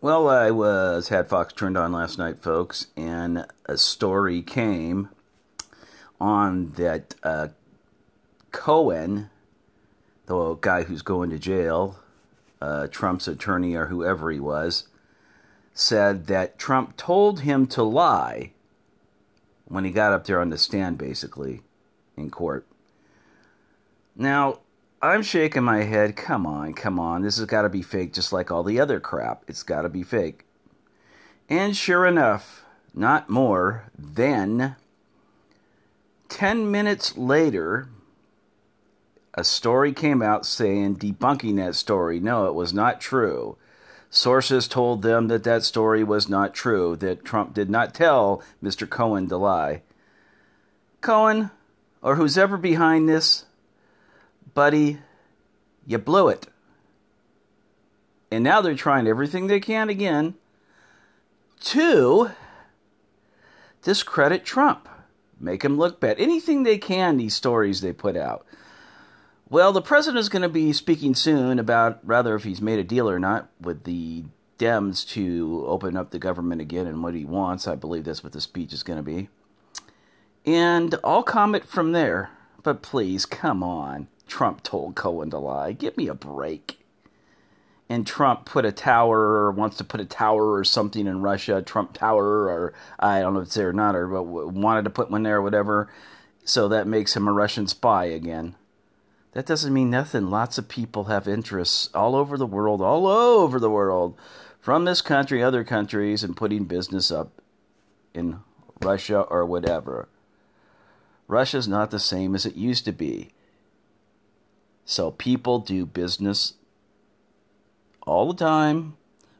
Well, I had Fox turned on last night, folks, and a story came on that Cohen, the guy who's going to jail, Trump's attorney or whoever he was, said that Trump told him to lie when he got up there on the stand, basically, in court. Now, I'm shaking my head. Come on. This has got to be fake, just like all the other crap. It's got to be fake. And sure enough, not more than 10 minutes later, a story came out saying, debunking that story. No, it was not true. Sources told them that story was not true, that Trump did not tell Mr. Cohen to lie. Cohen, or who's ever behind this, buddy, you blew it. And now they're trying everything they can again to discredit Trump, make him look bad. Anything they can, these stories they put out. Well, the president is going to be speaking soon about whether if he's made a deal or not with the Dems to open up the government again and what he wants. I believe that's what the speech is going to be. And I'll comment from there. But please, come on. Trump told Cohen to lie. Give me a break. And Trump put a tower or wants to put a tower or something in Russia. Trump Tower, or I don't know if it's there or not, or wanted to put one there or whatever. So that makes him a Russian spy again. That doesn't mean nothing. Lots of people have interests all over the world, from this country, other countries, and putting business up in Russia or whatever. Russia's not the same as it used to be. So people do business all the time.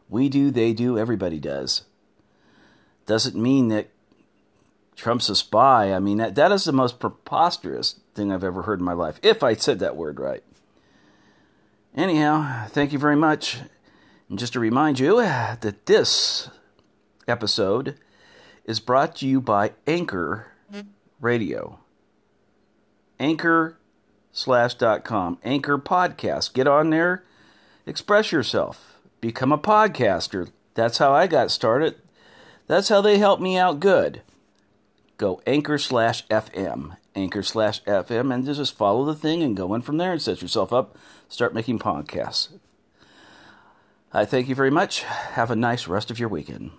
We do, they do, everybody does. Doesn't mean that Trump's a spy. I mean, that is the most preposterous thing I've ever heard in my life, if I said that word right. Anyhow, thank you very much. And just to remind you that this episode is brought to you by Anchor Radio. Anchor.com. Anchor Podcast. Get on there. Express yourself. Become a podcaster. That's how I got started. That's how they helped me out good. Go anchor.fm, anchor.fm, and just follow the thing and go in from there and set yourself up. Start making podcasts. I thank you very much. Have a nice rest of your weekend.